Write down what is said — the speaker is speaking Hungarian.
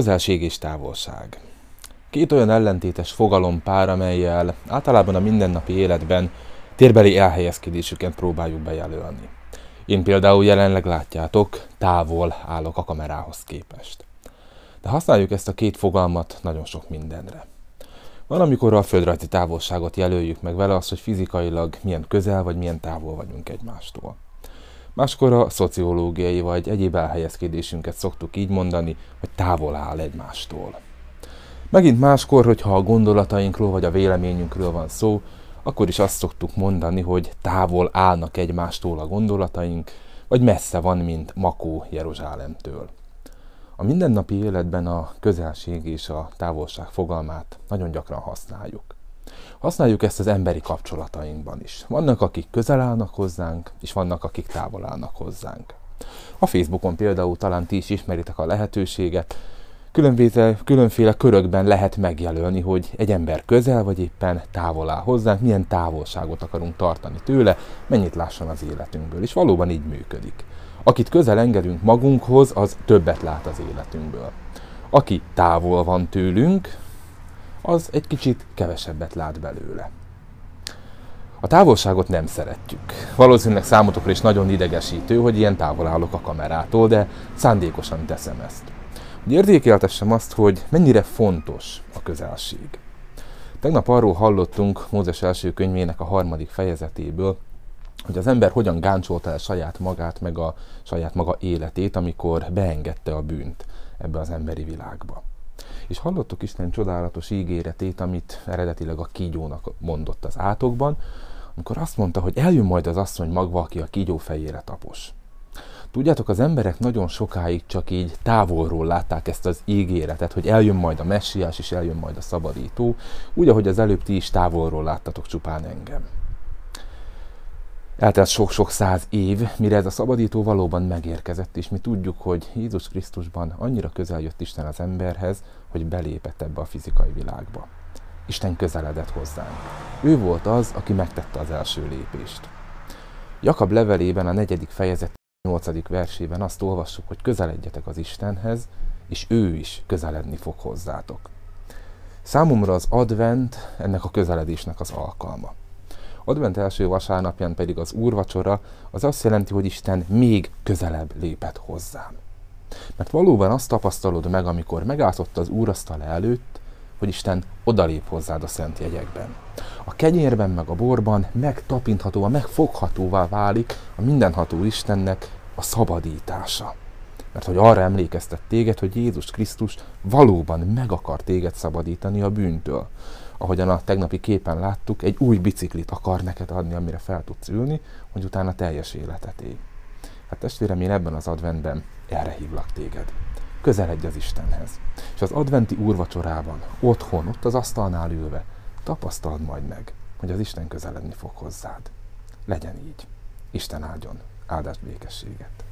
Közelség és távolság. Két olyan ellentétes fogalompár, amellyel általában a mindennapi életben térbeli elhelyezkedésüket próbáljuk bejelölni. Én például jelenleg látjátok, távol állok a kamerához képest. De használjuk ezt a két fogalmat nagyon sok mindenre. Van, amikor a földrajzi távolságot jelöljük meg vele, az, hogy fizikailag milyen közel vagy milyen távol vagyunk egymástól. Máskor a szociológiai vagy egyéb elhelyezkedésünket szoktuk így mondani, hogy távol áll egymástól. Megint máskor, hogyha a gondolatainkról vagy a véleményünkről van szó, akkor is azt szoktuk mondani, hogy távol állnak egymástól a gondolataink, vagy messze van, mint Makó Jeruzsálemtől. A mindennapi életben a közelség és a távolság fogalmát nagyon gyakran használjuk. Használjuk ezt az emberi kapcsolatainkban is. Vannak, akik közel állnak hozzánk, és vannak, akik távol állnak hozzánk. A Facebookon például talán ti is ismeritek a lehetőséget, különféle körökben lehet megjelölni, hogy egy ember közel vagy éppen távol áll hozzánk, milyen távolságot akarunk tartani tőle, mennyit lásson az életünkből, és valóban így működik. Akit közel engedünk magunkhoz, az többet lát az életünkből. Aki távol van tőlünk, az egy kicsit kevesebbet lát belőle. A távolságot nem szeretjük. Valószínűleg számotokra is nagyon idegesítő, hogy ilyen távol állok a kamerától, de szándékosan teszem ezt. Hogy érzékeltessem azt, hogy mennyire fontos a közelség. Tegnap arról hallottunk Mózes első könyvének a 3. fejezetéből, hogy az ember hogyan gáncsolta el saját magát, meg a saját maga életét, amikor beengedte a bűnt ebbe az emberi világba. És hallottuk Isten csodálatos ígéretét, amit eredetileg a kígyónak mondott az átokban, amikor azt mondta, hogy eljön majd az asszony magva, aki a kígyó fejére tapos. Tudjátok, az emberek nagyon sokáig csak így távolról látták ezt az ígéretet, hogy eljön majd a messiás, és eljön majd a szabadító, úgy, ahogy az előbb ti is távolról láttatok csupán engem. Eltelt sok-sok 100 év, mire ez a szabadító valóban megérkezett, és mi tudjuk, hogy Jézus Krisztusban annyira közel jött Isten az emberhez, hogy belépett ebbe a fizikai világba. Isten közeledett hozzánk. Ő volt az, aki megtette az első lépést. Jakab levelében a 4. fejezet 8. versében azt olvassuk, hogy közeledjetek az Istenhez, és ő is közeledni fog hozzátok. Számomra az advent ennek a közeledésnek az alkalma. Advent első vasárnapján pedig az úrvacsora, az azt jelenti, hogy Isten még közelebb lépett hozzám. Mert valóban azt tapasztalod meg, amikor megállsz ott az úrasztala előtt, hogy Isten odalép hozzád a szent jegyekben. A kenyérben meg a borban megtapinthatóvá, megfoghatóvá válik a mindenható Istennek a szabadítása. Mert hogy arra emlékeztet téged, hogy Jézus Krisztus valóban meg akar téged szabadítani a bűntől. Ahogyan a tegnapi képen láttuk, egy új biciklit akar neked adni, amire fel tudsz ülni, hogy utána teljes életet élj. Hát testvérem, én ebben az adventben erre hívlak téged. Közeledj az Istenhez. És az adventi úrvacsorában, otthon, ott az asztalnál ülve, tapasztald majd meg, hogy az Isten közeledni fog hozzád. Legyen így. Isten áldjon. Áldás békességet.